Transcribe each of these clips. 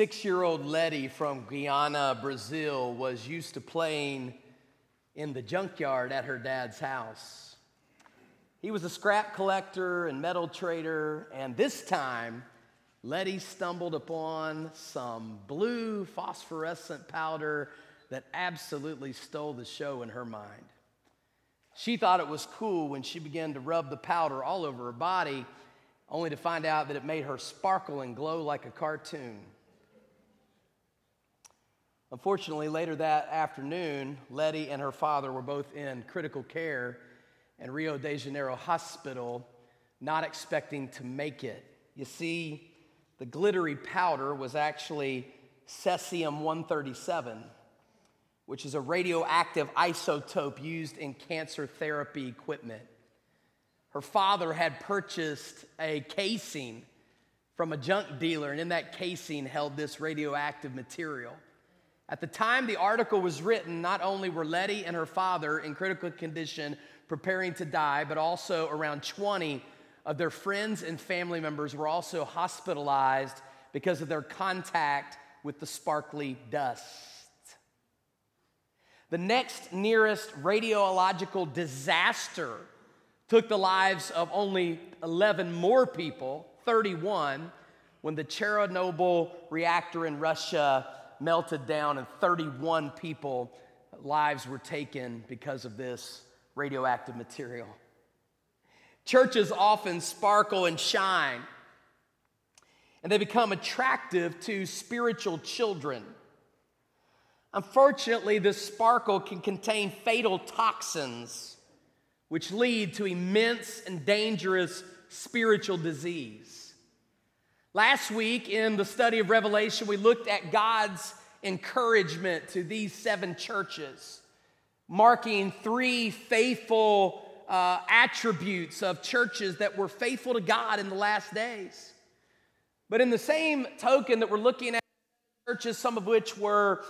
6-year-old Letty from Guyana, Brazil, was used to playing in the junkyard at her dad's house. He was a scrap collector and metal trader, and this time, Letty stumbled upon some blue phosphorescent powder that absolutely stole the show in her mind. She thought it was cool when she began to rub the powder all over her body, only to find out that it made her sparkle and glow like a cartoon. Unfortunately, later that afternoon, Letty and her father were both in critical care in Rio de Janeiro Hospital, not expecting to make it. You see, the glittery powder was actually cesium-137, which is a radioactive isotope used in cancer therapy equipment. Her father had purchased a casing from a junk dealer, and in that casing held this radioactive material. At the time the article was written, not only were Letty and her father in critical condition preparing to die, but also around 20 of their friends and family members were also hospitalized because of their contact with the sparkly dust. The next nearest radiological disaster took the lives of only 11 more people, 31, when the Chernobyl reactor in Russia melted down and 31 people lives were taken because of this radioactive material. Churches often sparkle and shine, and they become attractive to spiritual children. Unfortunately, this sparkle can contain fatal toxins, which lead to immense and dangerous spiritual disease. Last week in the study of Revelation, we looked at God's encouragement to these 7 churches, marking 3 faithful attributes of churches that were faithful to God in the last days. But in the same token that we're looking at churches, some of which were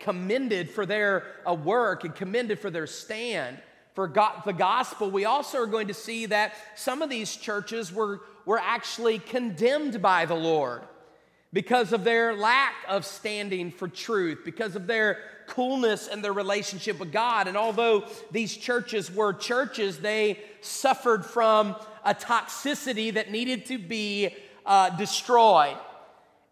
commended for their work and commended for their stand for the gospel, we also are going to see that some of these churches were actually condemned by the Lord because of their lack of standing for truth, because of their coolness and their relationship with God. And although these churches were churches, they suffered from a toxicity that needed to be destroyed.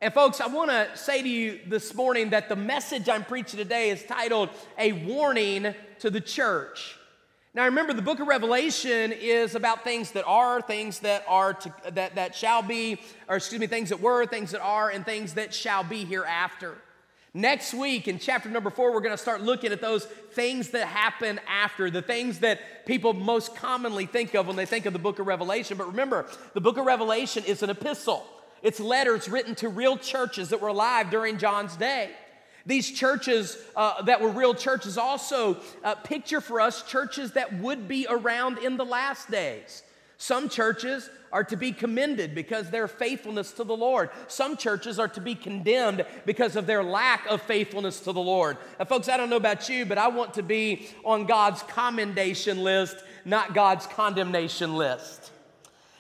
And folks, I want to say to you this morning that the message I'm preaching today is titled, A Warning to the Church. Now remember, the book of Revelation is about things that were, things that are, and things that shall be hereafter. Next week in chapter number 4, we're going to start looking at those things that happen after, the things that people most commonly think of when they think of the book of Revelation. But remember, the book of Revelation is an epistle. It's letters written to real churches that were alive during John's day. These churches that were real churches also picture for us churches that would be around in the last days. Some churches are to be commended because of their faithfulness to the Lord. Some churches are to be condemned because of their lack of faithfulness to the Lord. Now, folks, I don't know about you, but I want to be on God's commendation list, not God's condemnation list.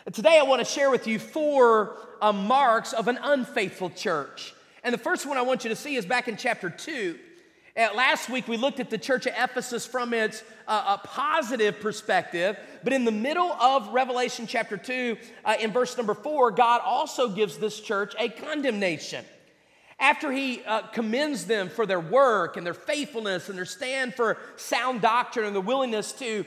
And today I want to share with you 4 marks of an unfaithful church. And the first one I want you to see is back in chapter 2. Last week, we looked at the church of Ephesus from its a positive perspective. But in the middle of Revelation chapter 2, in verse number 4, God also gives this church a condemnation. After he commends them for their work and their faithfulness and their stand for sound doctrine and the willingness to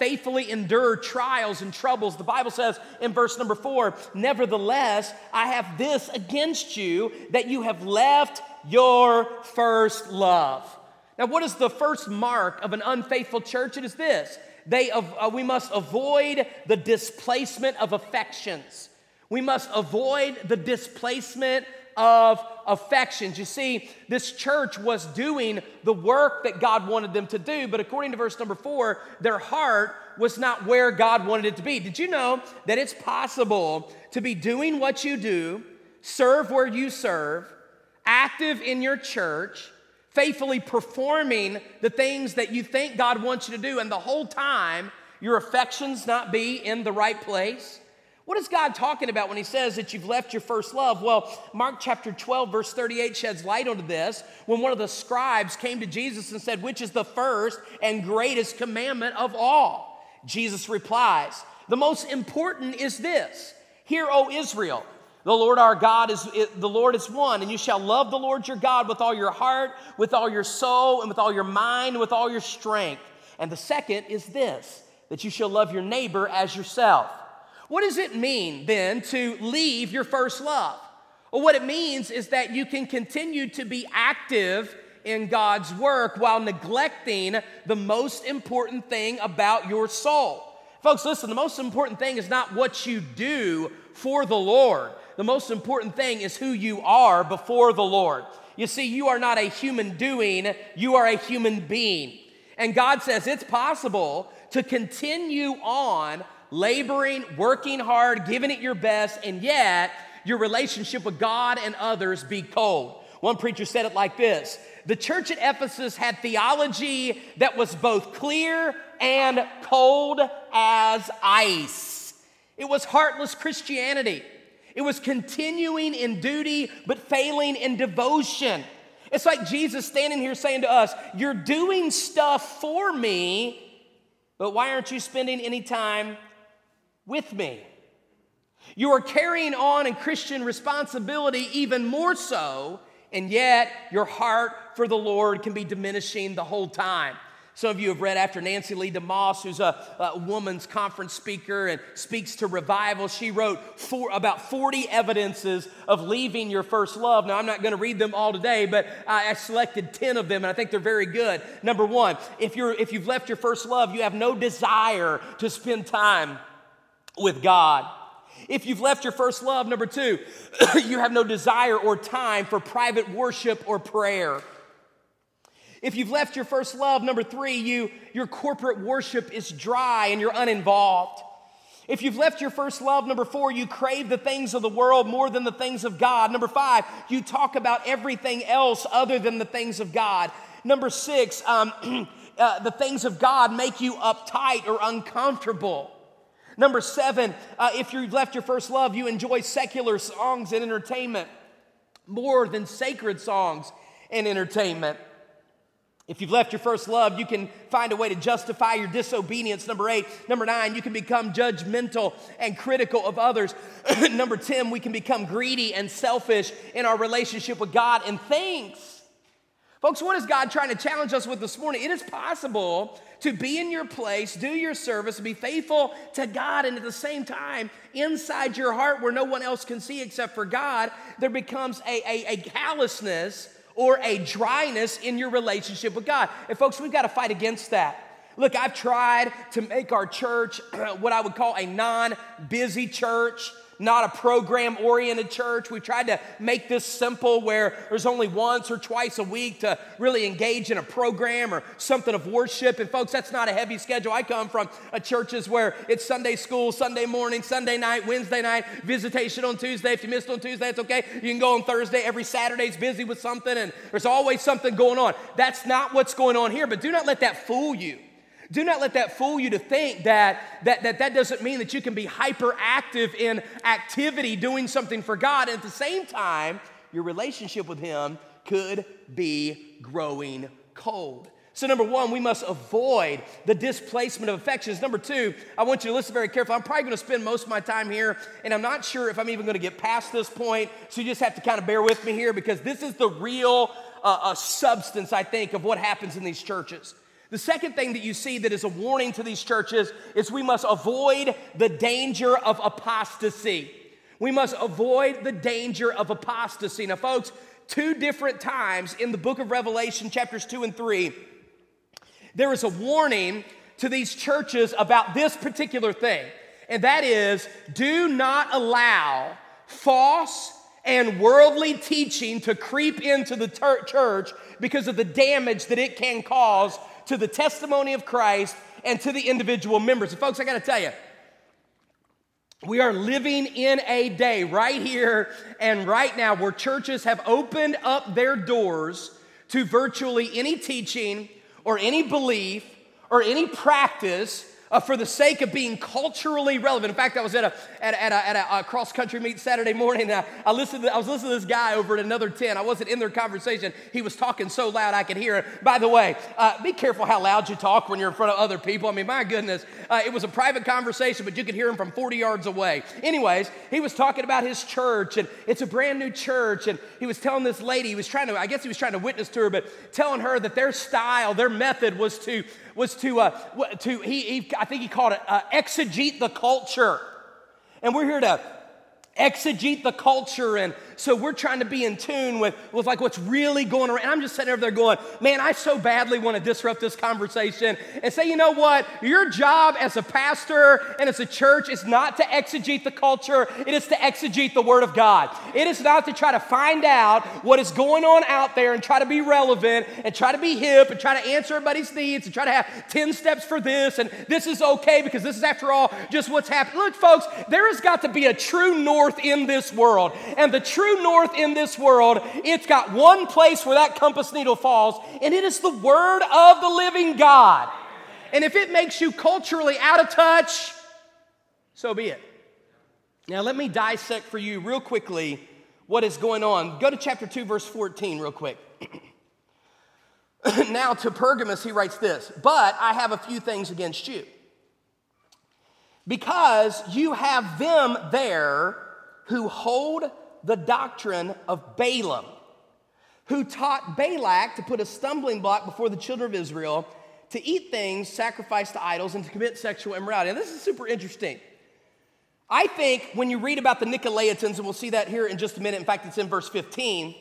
faithfully endure trials and troubles, the Bible says in verse number 4, nevertheless, I have this against you, that you have left your first love. Now, what is the first mark of an unfaithful church? It is this. We must avoid the displacement of affections. We must avoid the displacement of affections. You see, this church was doing the work that God wanted them to do, but according to verse number 4, their heart was not where God wanted it to be. Did you know that it's possible to be doing what you do, serve where you serve, active in your church, faithfully performing the things that you think God wants you to do, and the whole time your affections not be in the right place? What is God talking about when he says that you've left your first love? Well, Mark chapter 12, verse 38 sheds light onto this. When one of the scribes came to Jesus and said, which is the first and greatest commandment of all? Jesus replies, the most important is this. Hear, O Israel, the Lord our God is one, and you shall love the Lord your God with all your heart, with all your soul, and with all your mind, and with all your strength. And the second is this, that you shall love your neighbor as yourself. What does it mean then to leave your first love? Well, what it means is that you can continue to be active in God's work while neglecting the most important thing about your soul. Folks, listen, the most important thing is not what you do for the Lord. The most important thing is who you are before the Lord. You see, you are not a human doing, you are a human being. And God says it's possible to continue on laboring, working hard, giving it your best, and yet your relationship with God and others be cold. One preacher said it like this: the church at Ephesus had theology that was both clear and cold as ice. It was heartless Christianity. It was continuing in duty but failing in devotion. It's like Jesus standing here saying to us, you're doing stuff for me, but why aren't you spending any time with me? You are carrying on in Christian responsibility even more so, and yet your heart for the Lord can be diminishing the whole time. Some of you have read after Nancy Lee DeMoss, who's a woman's conference speaker and speaks to revival. She wrote about 40 evidences of leaving your first love. Now, I'm not going to read them all today, but I selected 10 of them, and I think they're very good. Number one, if you've left your first love, you have no desire to spend time with God. If you've left your first love, number two, you have no desire or time for private worship or prayer. If you've left your first love, number three, your corporate worship is dry and you're uninvolved. If you've left your first love, number four, you crave the things of the world more than the things of God. Number five, you talk about everything else other than the things of God. Number six, the things of God make you uptight or uncomfortable. Number seven, if you've left your first love, you enjoy secular songs and entertainment more than sacred songs and entertainment. If you've left your first love, you can find a way to justify your disobedience. Number eight. Number nine, you can become judgmental and critical of others. Number 10, we can become greedy and selfish in our relationship with God and things. Folks, what is God trying to challenge us with this morning? It is possible to be in your place, do your service, be faithful to God, and at the same time, inside your heart where no one else can see except for God, there becomes a callousness or a dryness in your relationship with God. And folks, we've got to fight against that. Look, I've tried to make our church what I would call a non-busy church, not a program-oriented church. We've tried to make this simple where there's only once or twice a week to really engage in a program or something of worship. And folks, that's not a heavy schedule. I come from churches where it's Sunday school, Sunday morning, Sunday night, Wednesday night, visitation on Tuesday. If you missed on Tuesday, it's okay. You can go on Thursday. Every Saturday's busy with something, and there's always something going on. That's not what's going on here, but do not let that fool you. Do not let that fool you to think that doesn't mean that you can be hyperactive in activity, doing something for God, and at the same time, your relationship with Him could be growing cold. So number one, we must avoid the displacement of affections. Number two, I want you to listen very carefully. I'm probably going to spend most of my time here, and I'm not sure if I'm even going to get past this point, so you just have to kind of bear with me here, because this is the real substance, I think, of what happens in these churches. The second thing that you see that is a warning to these churches is we must avoid the danger of apostasy. We must avoid the danger of apostasy. Now, folks, two different times in the book of Revelation, chapters 2 and 3, there is a warning to these churches about this particular thing, and that is, do not allow false and worldly teaching to creep into the church because of the damage that it can cause to the testimony of Christ and to the individual members. And folks, I gotta tell you, we are living in a day right here and right now where churches have opened up their doors to virtually any teaching or any belief or any practice for the sake of being culturally relevant. In fact, I was at a cross-country meet Saturday morning, and I was listening to this guy over at another tent. I wasn't in their conversation. He was talking so loud I could hear him. By the way, be careful how loud you talk when you're in front of other people. I mean, my goodness. It was a private conversation, but you could hear him from 40 yards away. Anyways, he was talking about his church, and it's a brand new church, and he was telling this lady, he was trying to witness to her, but telling her that their style, their method was to exegete the culture. And we're here to exegete the culture, and so we're trying to be in tune with like what's really going around. And I'm just sitting over there going, man, I so badly want to disrupt this conversation and say, you know what? Your job as a pastor and as a church is not to exegete the culture. It is to exegete the Word of God. It is not to try to find out what is going on out there and try to be relevant and try to be hip and try to answer everybody's needs and try to have 10 steps for this, and this is okay because this is, after all, just what's happening. Look, folks, there has got to be a true north in this world, and the true north in this world, it's got one place where that compass needle falls, and it is the Word of the living God. And if it makes you culturally out of touch, so be it. Now let me dissect for you real quickly what is going on. Go to chapter 2, verse 14 real quick. Now to Pergamos he writes this, "But I have a few things against you, because you have them there who hold the doctrine of Balaam, who taught Balak to put a stumbling block before the children of Israel, to eat things sacrificed to idols, and to commit sexual immorality." Now, this is super interesting. I think when you read about the Nicolaitans, and we'll see that here in just a minute, in fact, it's in verse 15,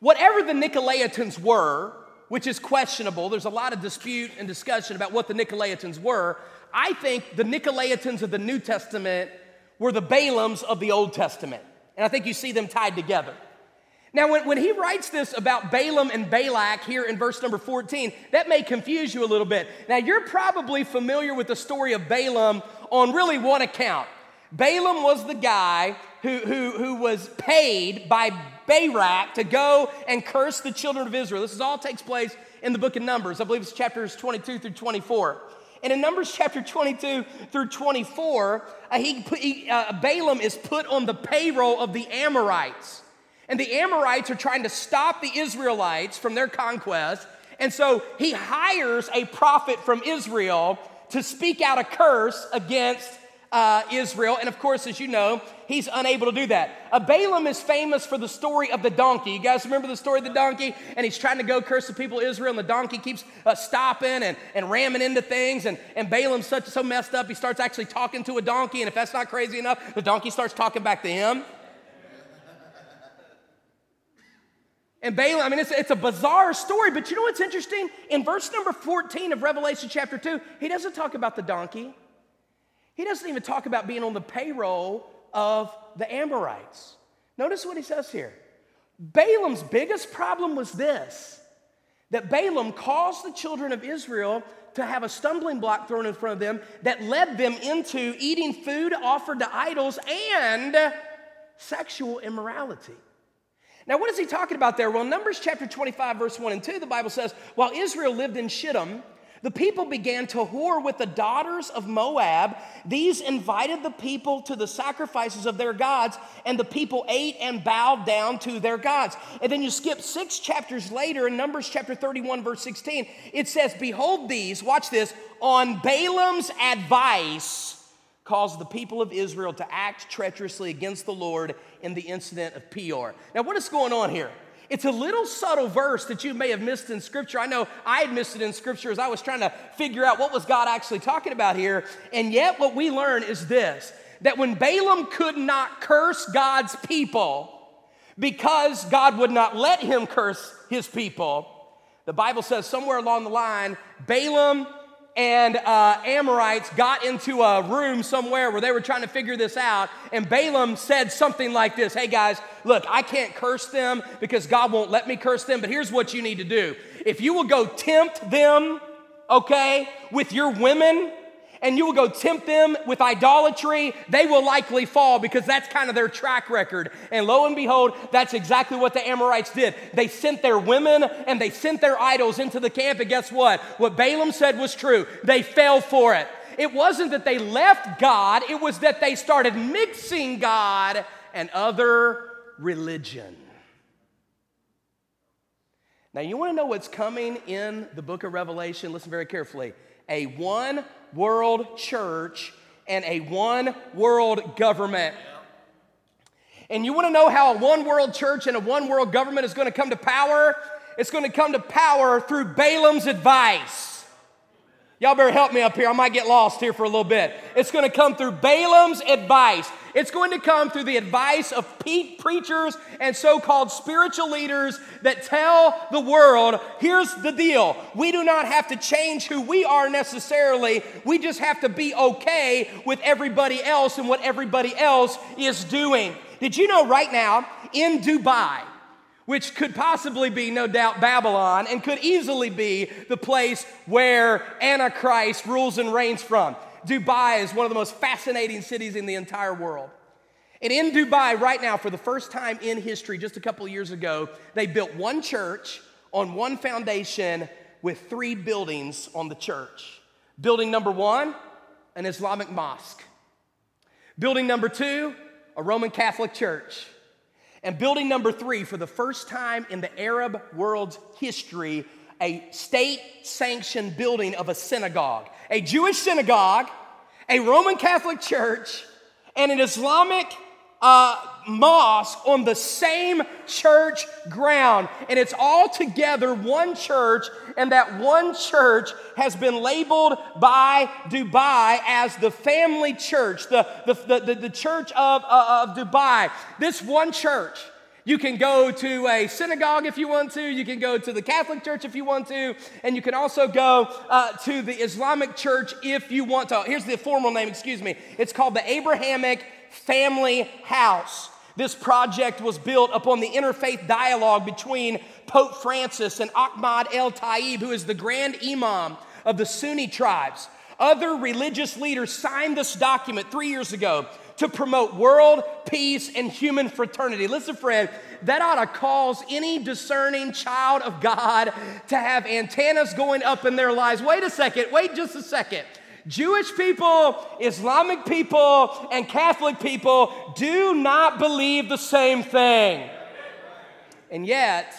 whatever the Nicolaitans were, which is questionable, there's a lot of dispute and discussion about what the Nicolaitans were. I think the Nicolaitans of the New Testament were the Balaams of the Old Testament. And I think you see them tied together. Now, when he writes this about Balaam and Balak here in verse number 14, that may confuse you a little bit. Now, you're probably familiar with the story of Balaam on really one account. Balaam was the guy who was paid by Balak to go and curse the children of Israel. This all takes place in the book of Numbers. I believe it's chapters 22 through 24. And in Numbers chapter 22 through 24, Balaam is put on the payroll of the Amorites. And the Amorites are trying to stop the Israelites from their conquest. And so he hires a prophet from Israel to speak out a curse against Israel. And of course, as you know, he's unable to do that. Balaam is famous for the story of the donkey. You guys remember the story of the donkey? And he's trying to go curse the people of Israel, and the donkey keeps stopping and ramming into things. And Balaam's so messed up, he starts actually talking to a donkey. And if that's not crazy enough, the donkey starts talking back to him. And Balaam, I mean, it's a bizarre story, but you know what's interesting? In verse number 14 of Revelation chapter 2, he doesn't talk about the donkey. He doesn't even talk about being on the payroll of the Amorites. Notice what he says here. Balaam's biggest problem was this, that Balaam caused the children of Israel to have a stumbling block thrown in front of them that led them into eating food offered to idols and sexual immorality. Now, what is he talking about there? Well, in Numbers chapter 25, verse 1 and 2, the Bible says, "While Israel lived in Shittim, the people began to whore with the daughters of Moab. These invited the people to the sacrifices of their gods, and the people ate and bowed down to their gods." And then you skip 6 chapters later in Numbers chapter 31, verse 16. It says, "Behold these," watch this, "on Balaam's advice, caused the people of Israel to act treacherously against the Lord in the incident of Peor." Now, what is going on here? It's a little subtle verse that you may have missed in Scripture. I know I had missed it in Scripture as I was trying to figure out what was God actually talking about here. And yet what we learn is this, that when Balaam could not curse God's people because God would not let him curse his people, the Bible says somewhere along the line, Balaam and Amorites got into a room somewhere where they were trying to figure this out, and Balaam said something like this, "Hey guys, look, I can't curse them because God won't let me curse them, but here's what you need to do. If you will go tempt them, okay, with your women, and you will go tempt them with idolatry, they will likely fall because that's kind of their track record." And lo and behold, that's exactly what the Amorites did. They sent their women and they sent their idols into the camp, and guess what? What Balaam said was true. They fell for it. It wasn't that they left God. It was that they started mixing God and other religion. Now, you want to know what's coming in the book of Revelation? Listen very carefully. A one-world church and a one-world government. And you want to know how a one-world church and a one-world government is going to come to power? It's going to come to power through Balaam's advice. Y'all better help me up here. I might get lost here for a little bit. It's going to come through Balaam's advice. It's going to come through the advice of preachers and so-called spiritual leaders that tell the world, here's the deal. We do not have to change who we are necessarily. We just have to be okay with everybody else and what everybody else is doing. Did you know right now in Dubai, which could possibly be, no doubt, Babylon and could easily be the place where Antichrist rules and reigns from, Dubai is one of the most fascinating cities in the entire world. And in Dubai right now, for the first time in history, just a couple of years ago, they built one church on one foundation with three buildings on the church. Building number one, an Islamic mosque. Building number two, a Roman Catholic church. And building number three, for the first time in the Arab world's history, a state-sanctioned building of a synagogue, a Jewish synagogue, a Roman Catholic church, and an Islamic mosque on the same church ground. And it's all together one church, and that one church has been labeled by Dubai as the family church, the church of Dubai. This one church. You can go to a synagogue if you want to. You can go to the Catholic Church if you want to. And you can also go to the Islamic Church if you want to. Here's the formal name, It's called the Abrahamic Family House. This project was built upon the interfaith dialogue between Pope Francis and Ahmad El-Tayyib, who is the Grand Imam of the Sunni tribes. Other religious leaders signed this document 3 years ago to promote world peace and human fraternity. Listen, friend, that ought to cause any discerning child of God to have antennas going up in their lives. Wait a second, wait just a second. Jewish people, Islamic people, and Catholic people do not believe the same thing. And yet,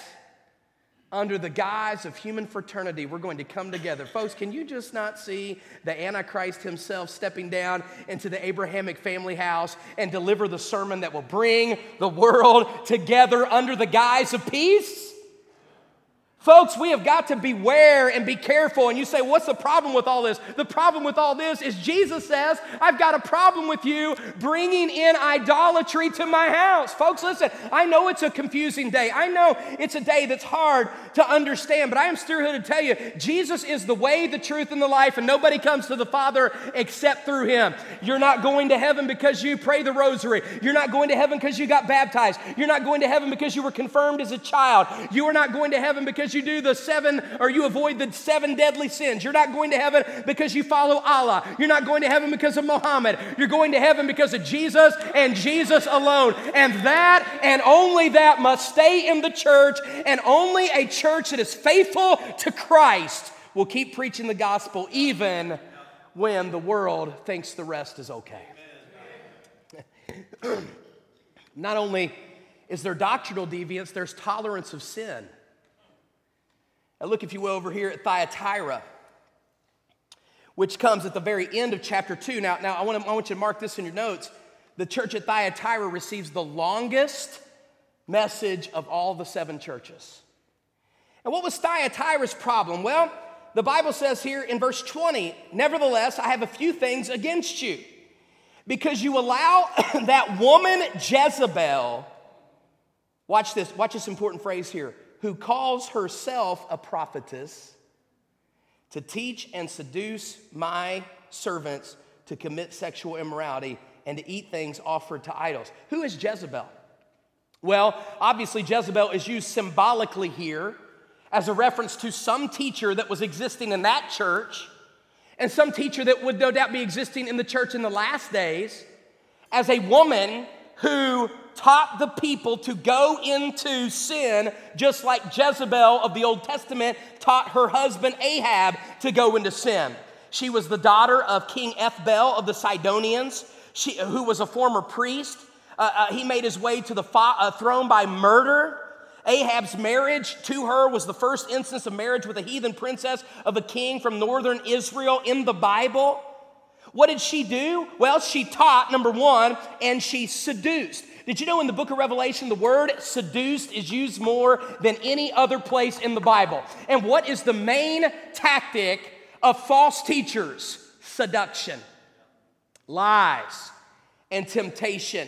under the guise of human fraternity, we're going to come together. Folks, can you just not see the Antichrist himself stepping down into the Abrahamic family house and deliver the sermon that will bring the world together under the guise of peace? Folks, we have got to beware and be careful. And you say, what's the problem with all this? The problem with all this is Jesus says, I've got a problem with you bringing in idolatry to my house. Folks, listen, I know it's a confusing day. I know it's a day that's hard to understand, but I am still here to tell you, Jesus is the way, the truth, and the life, and nobody comes to the Father except through him. You're not going to heaven because you pray the rosary. You're not going to heaven because you got baptized. You're not going to heaven because you were confirmed as a child. You are not going to heaven because you do the seven, or you avoid the seven deadly sins. You're not going to heaven because you follow Allah. You're not going to heaven because of Muhammad. You're going to heaven because of Jesus and Jesus alone. And that and only that must stay in the church, and only a church that is faithful to Christ will keep preaching the gospel even when the world thinks the rest is okay. Not only is there doctrinal deviance, there's tolerance of sin. Now look, if you will, over here at Thyatira, which comes at the very end of chapter 2. Now I want you to mark this in your notes. The church at Thyatira receives the longest message of all the seven churches. And what was Thyatira's problem? Well, the Bible says here in verse 20, nevertheless, I have a few things against you, because you allow that woman Jezebel, watch this important phrase here, who calls herself a prophetess, to teach and seduce my servants to commit sexual immorality and to eat things offered to idols. Who is Jezebel? Well, obviously Jezebel is used symbolically here as a reference to some teacher that was existing in that church, and some teacher that would no doubt be existing in the church in the last days, as a woman who taught the people to go into sin, just like Jezebel of the Old Testament taught her husband Ahab to go into sin. She was the daughter of King Ethbel of the Sidonians, who was a former priest. He made his way to the throne by murder. Ahab's marriage to her was the first instance of marriage with a heathen princess of a king from northern Israel in the Bible. What did she do? Well, she taught, number one, and she seduced. Did you know in the book of Revelation, the word seduced is used more than any other place in the Bible? And what is the main tactic of false teachers? Seduction, lies, and temptation.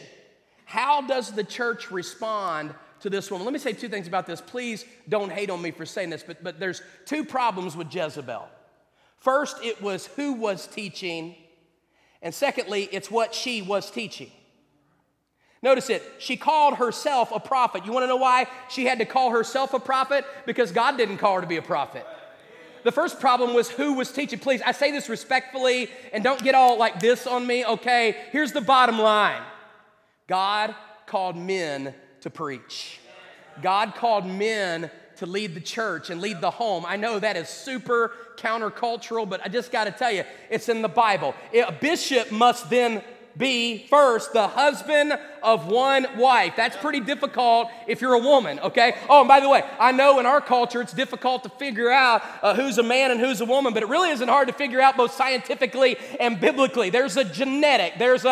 How does the church respond to this woman? Let me say two things about this. Please don't hate on me for saying this, but there's two problems with Jezebel. First, it was who was teaching, and secondly, it's what she was teaching. Notice it. She called herself a prophet. You want to know why she had to call herself a prophet? Because God didn't call her to be a prophet. The first problem was who was teaching. Please, I say this respectfully, and don't get all like this on me, okay? Here's the bottom line. God called men to preach. God called men to lead the church and lead the home. I know that is super countercultural, but I just got to tell you, it's in the Bible. A bishop must then be first the husband of one wife. That's pretty difficult if you're a woman, okay? Oh, and by the way, I know in our culture it's difficult to figure out who's a man and who's a woman, but it really isn't hard to figure out both scientifically and biblically. There's a genetic, there's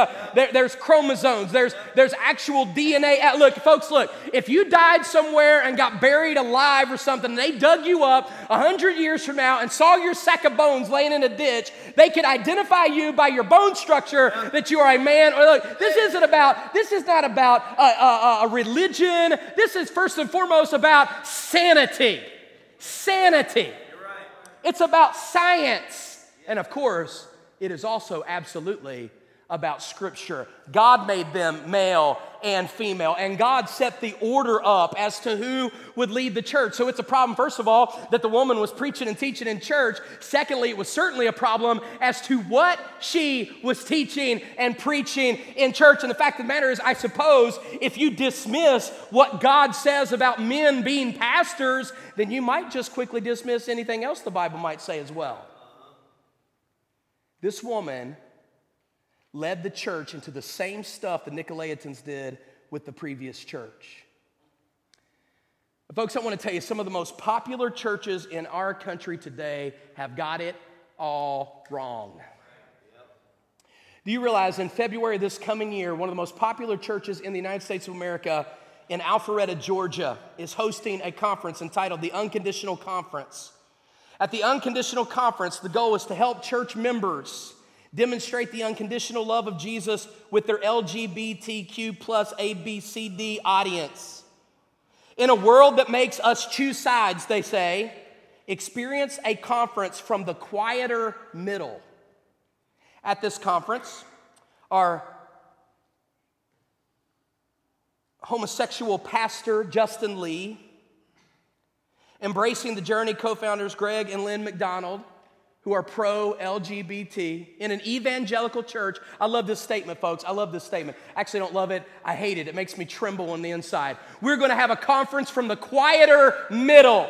chromosomes, there's actual DNA. Look, folks, look, if you died somewhere and got buried alive or something, and they dug you up 100 years from now and saw your sack of bones laying in a ditch, they could identify you by your bone structure that you are a man. Or look, this is not about a religion. This is first and foremost about sanity. Sanity. You're right. It's about science. And of course, it is also absolutely about Scripture. God made them male and female, and God set the order up as to who would lead the church. So it's a problem, first of all, that the woman was preaching and teaching in church. Secondly, it was certainly a problem as to what she was teaching and preaching in church. And the fact of the matter is, I suppose, if you dismiss what God says about men being pastors, then you might just quickly dismiss anything else the Bible might say as well. This woman led the church into the same stuff the Nicolaitans did with the previous church. But folks, I want to tell you, some of the most popular churches in our country today have got it all wrong. Do you realize in February this coming year, one of the most popular churches in the United States of America in Alpharetta, Georgia, is hosting a conference entitled The Unconditional Conference. At The Unconditional Conference, the goal is to help church members demonstrate the unconditional love of Jesus with their LGBTQ plus ABCD audience. In a world that makes us choose sides, they say, experience a conference from the quieter middle. At this conference are homosexual pastor Justin Lee, Embracing the Journey co-founders Greg and Lynn McDonald, who are pro-LGBT, in an evangelical church. I love this statement, folks. I love this statement. I actually don't love it. I hate it. It makes me tremble on the inside. We're going to have a conference from the quieter middle.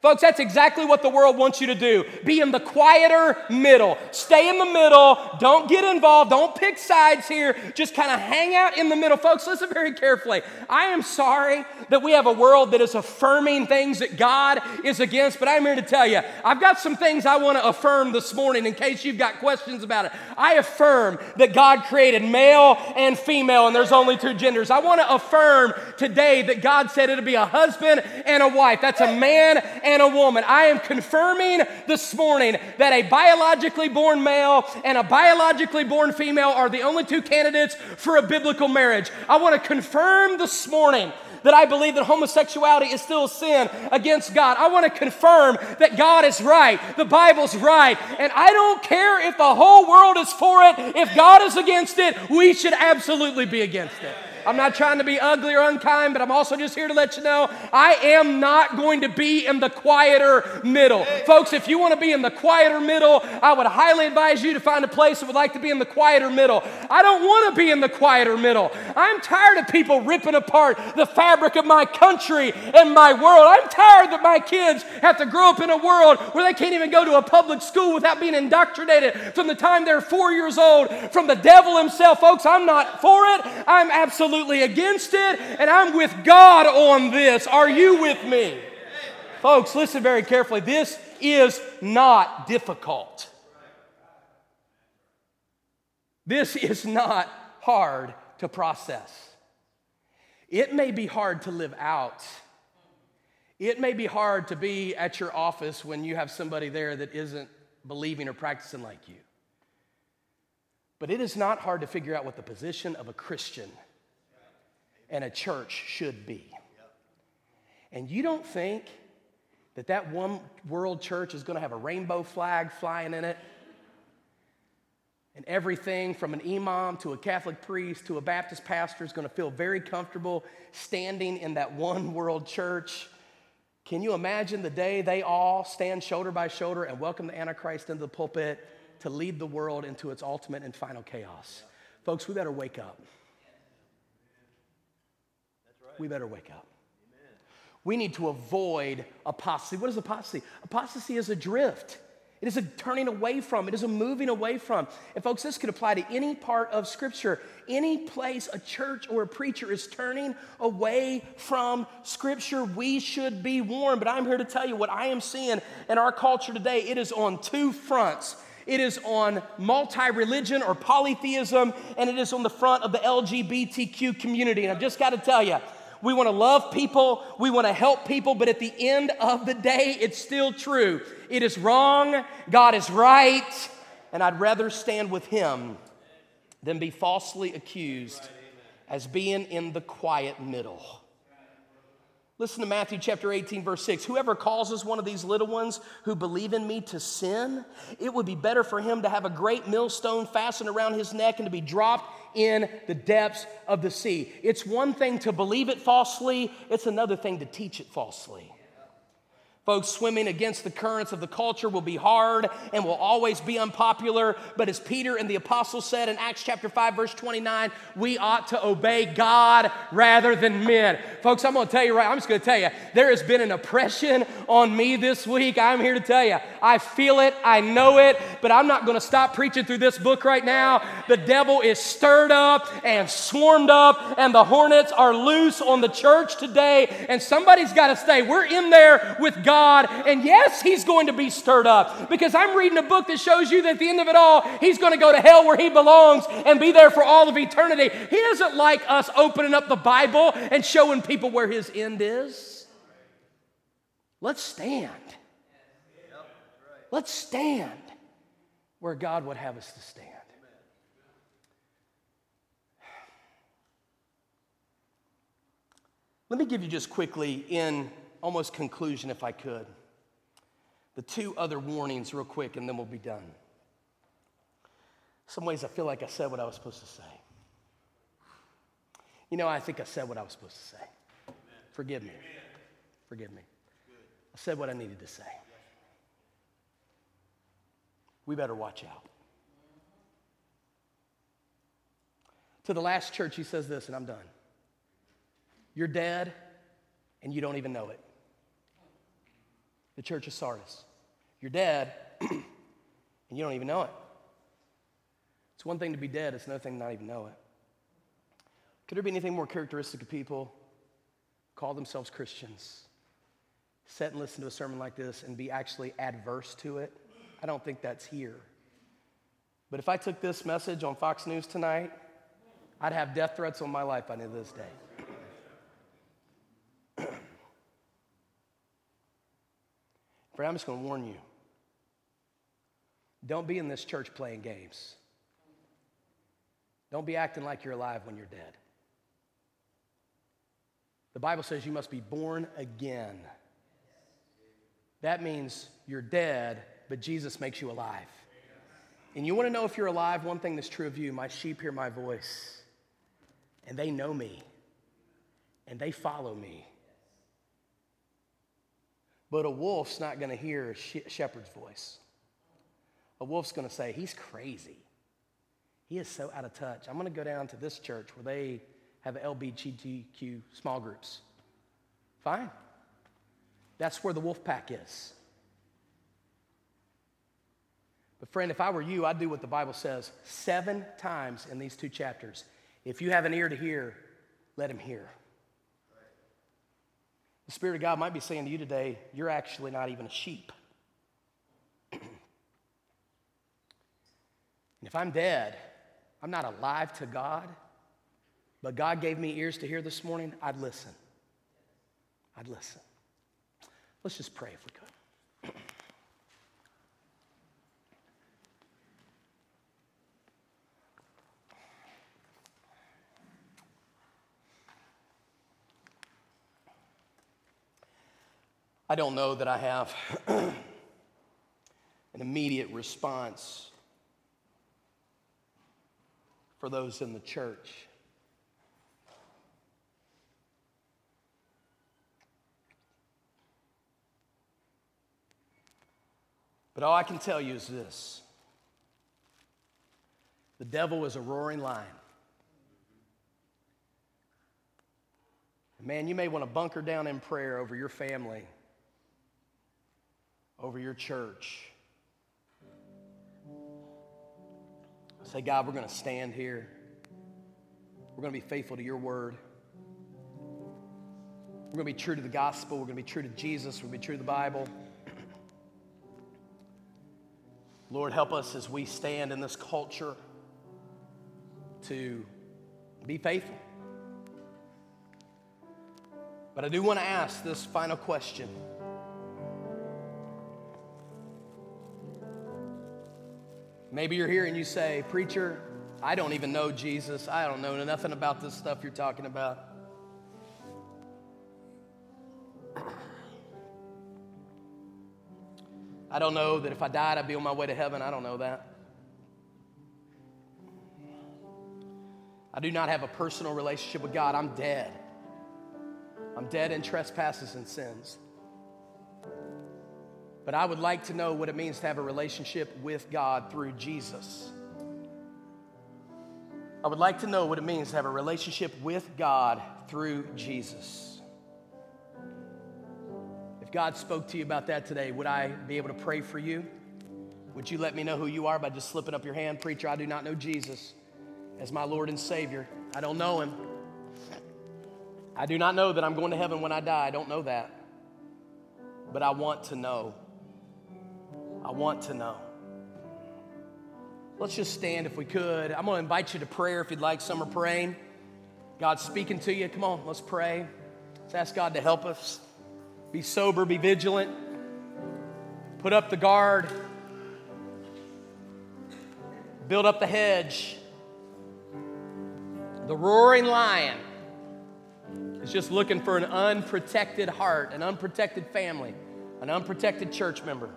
Folks, that's exactly what the world wants you to do. Be in the quieter middle. Stay in the middle. Don't get involved. Don't pick sides here. Just kind of hang out in the middle. Folks, listen very carefully. I am sorry that we have a world that is affirming things that God is against, but I'm here to tell you, I've got some things I want to affirm this morning in case you've got questions about it. I affirm that God created male and female, and there's only two genders. I want to affirm today that God said it'll be a husband and a wife. That's a man and a woman. I am confirming this morning that a biologically born male and a biologically born female are the only two candidates for a biblical marriage. I want to confirm this morning that I believe that homosexuality is still a sin against God. I want to confirm that God is right, the Bible's right, and I don't care if the whole world is for it. If God is against it, we should absolutely be against it. I'm not trying to be ugly or unkind, but I'm also just here to let you know I am not going to be in the quieter middle. Folks, if you want to be in the quieter middle, I would highly advise you to find a place that would like to be in the quieter middle. I don't want to be in the quieter middle. I'm tired of people ripping apart the fabric of my country and my world. I'm tired that my kids have to grow up in a world where they can't even go to a public school without being indoctrinated from the time they're 4 years old from the devil himself. Folks, I'm not for it. I'm absolutely against it, and I'm with God on this. Are you with me? Folks, listen very carefully. This is not difficult. This is not hard to process. It may be hard to live out. It may be hard to be at your office when you have somebody there that isn't believing or practicing like you. But it is not hard to figure out what the position of a Christian and a church should be. And you don't think that that one world church is going to have a rainbow flag flying in it? And everything from an imam to a Catholic priest to a Baptist pastor is going to feel very comfortable standing in that one world church. Can you imagine the day they all stand shoulder by shoulder and welcome the Antichrist into the pulpit to lead the world into its ultimate and final chaos? Folks, we better wake up. We better wake up. We need to avoid apostasy. What is apostasy? Apostasy is a drift. It is a turning away from. It is a moving away from. And folks, this could apply to any part of Scripture. Any place a church or a preacher is turning away from Scripture, we should be warned. But I'm here to tell you what I am seeing in our culture today. It is on two fronts. It is on multi-religion or polytheism, and it is on the front of the LGBTQ community. And I've just got to tell you, we want to love people, we want to help people, but at the end of the day, it's still true. It is wrong, God is right, and I'd rather stand with Him than be falsely accused as being in the quiet middle. Listen to Matthew chapter 18, verse 6. Whoever causes one of these little ones who believe in me to sin, it would be better for him to have a great millstone fastened around his neck and to be dropped in the depths of the sea. It's one thing to believe it falsely. It's another thing to teach it falsely. Folks, swimming against the currents of the culture will be hard and will always be unpopular. But as Peter and the apostles said in Acts chapter 5, verse 29, we ought to obey God rather than men. Folks, I'm going to tell you right, I'm just going to tell you, there has been an oppression on me this week. I'm here to tell you, I feel it, I know it, but I'm not going to stop preaching through this book right now. The devil is stirred up and swarmed up, and the hornets are loose on the church today, and somebody's got to stay. We're in there with God, and yes, he's going to be stirred up, because I'm reading a book that shows you that at the end of it all, he's going to go to hell where he belongs and be there for all of eternity. He doesn't like us opening up the Bible and showing people where his end is. Let's stand. Let's stand where God would have us to stand. Let me give you just quickly in almost conclusion, if I could, the two other warnings real quick, and then we'll be done. In some ways, I feel like I said what I was supposed to say. You know, I think I said what I was supposed to say. Amen. Forgive me. Amen. Forgive me. Good. I said what I needed to say. We better watch out. To the last church, he says this, and I'm done. You're dead, and you don't even know it. The church of Sardis. You're dead, and you don't even know it. It's one thing to be dead. It's another thing to not even know it. Could there be anything more characteristic of people who call themselves Christians, sit and listen to a sermon like this, and be actually adverse to it? I don't think that's here. But if I took this message on Fox News tonight, I'd have death threats on my life by the end of this day. Friend, I'm just going to warn you. Don't be in this church playing games. Don't be acting like you're alive when you're dead. The Bible says you must be born again. That means you're dead, but Jesus makes you alive. And you want to know if you're alive, one thing that's true of you, my sheep hear my voice. and they know me, and they follow me. But a wolf's not going to hear a shepherd's voice. A wolf's going to say, he's crazy. He is so out of touch. I'm going to go down to this church where they have LGBTQ small groups. Fine. That's where the wolf pack is. But friend, if I were you, I'd do what the Bible says 7 times in these 2 chapters. If you have an ear to hear, let him hear. The Spirit of God might be saying to you today, you're actually not even a sheep. And if I'm dead, I'm not alive to God, but God gave me ears to hear this morning, I'd listen. I'd listen. Let's just pray if we could. I don't know that I have an immediate response for those in the church. But all I can tell you is this. The devil is a roaring lion. And man, you may want to bunker down in prayer over your family, over your church. Say, God, we're going to stand here. We're going to be faithful to your word. We're going to be true to the gospel. We're going to be true to Jesus. We're going to be true to the Bible. Lord, help us as we stand in this culture to be faithful. But I do want to ask this final question. Maybe you're here and you say, preacher, I don't even know Jesus. I don't know nothing about this stuff you're talking about. I don't know that if I died, I'd be on my way to heaven. I don't know that. I do not have a personal relationship with God. I'm dead. I'm dead in trespasses and sins. But I would like to know what it means to have a relationship with God through Jesus. I would like to know what it means to have a relationship with God through Jesus. If God spoke to you about that today, would I be able to pray for you? Would you let me know who you are by just slipping up your hand? Preacher, I do not know Jesus as my Lord and Savior. I don't know him. I do not know that I'm going to heaven when I die. I don't know that. But I want to know. I want to know. Let's just stand if we could. I'm going to invite you to prayer if you'd like. Some are praying. God's speaking to you. Come on, let's pray. Let's ask God to help us. Be sober, be vigilant. Put up the guard. Build up the hedge. The roaring lion is just looking for an unprotected heart, an unprotected family, an unprotected church member.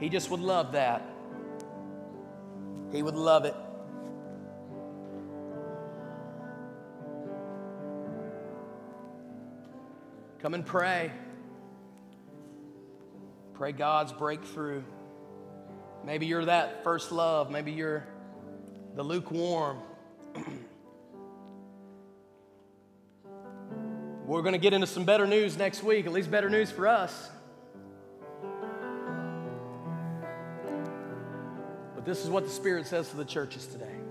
He just would love that. He would love it. Come and pray. Pray God's breakthrough. Maybe you're that first love. Maybe you're the lukewarm. We're going to get into some better news next week, at least better news for us. This is what the Spirit says to the churches today.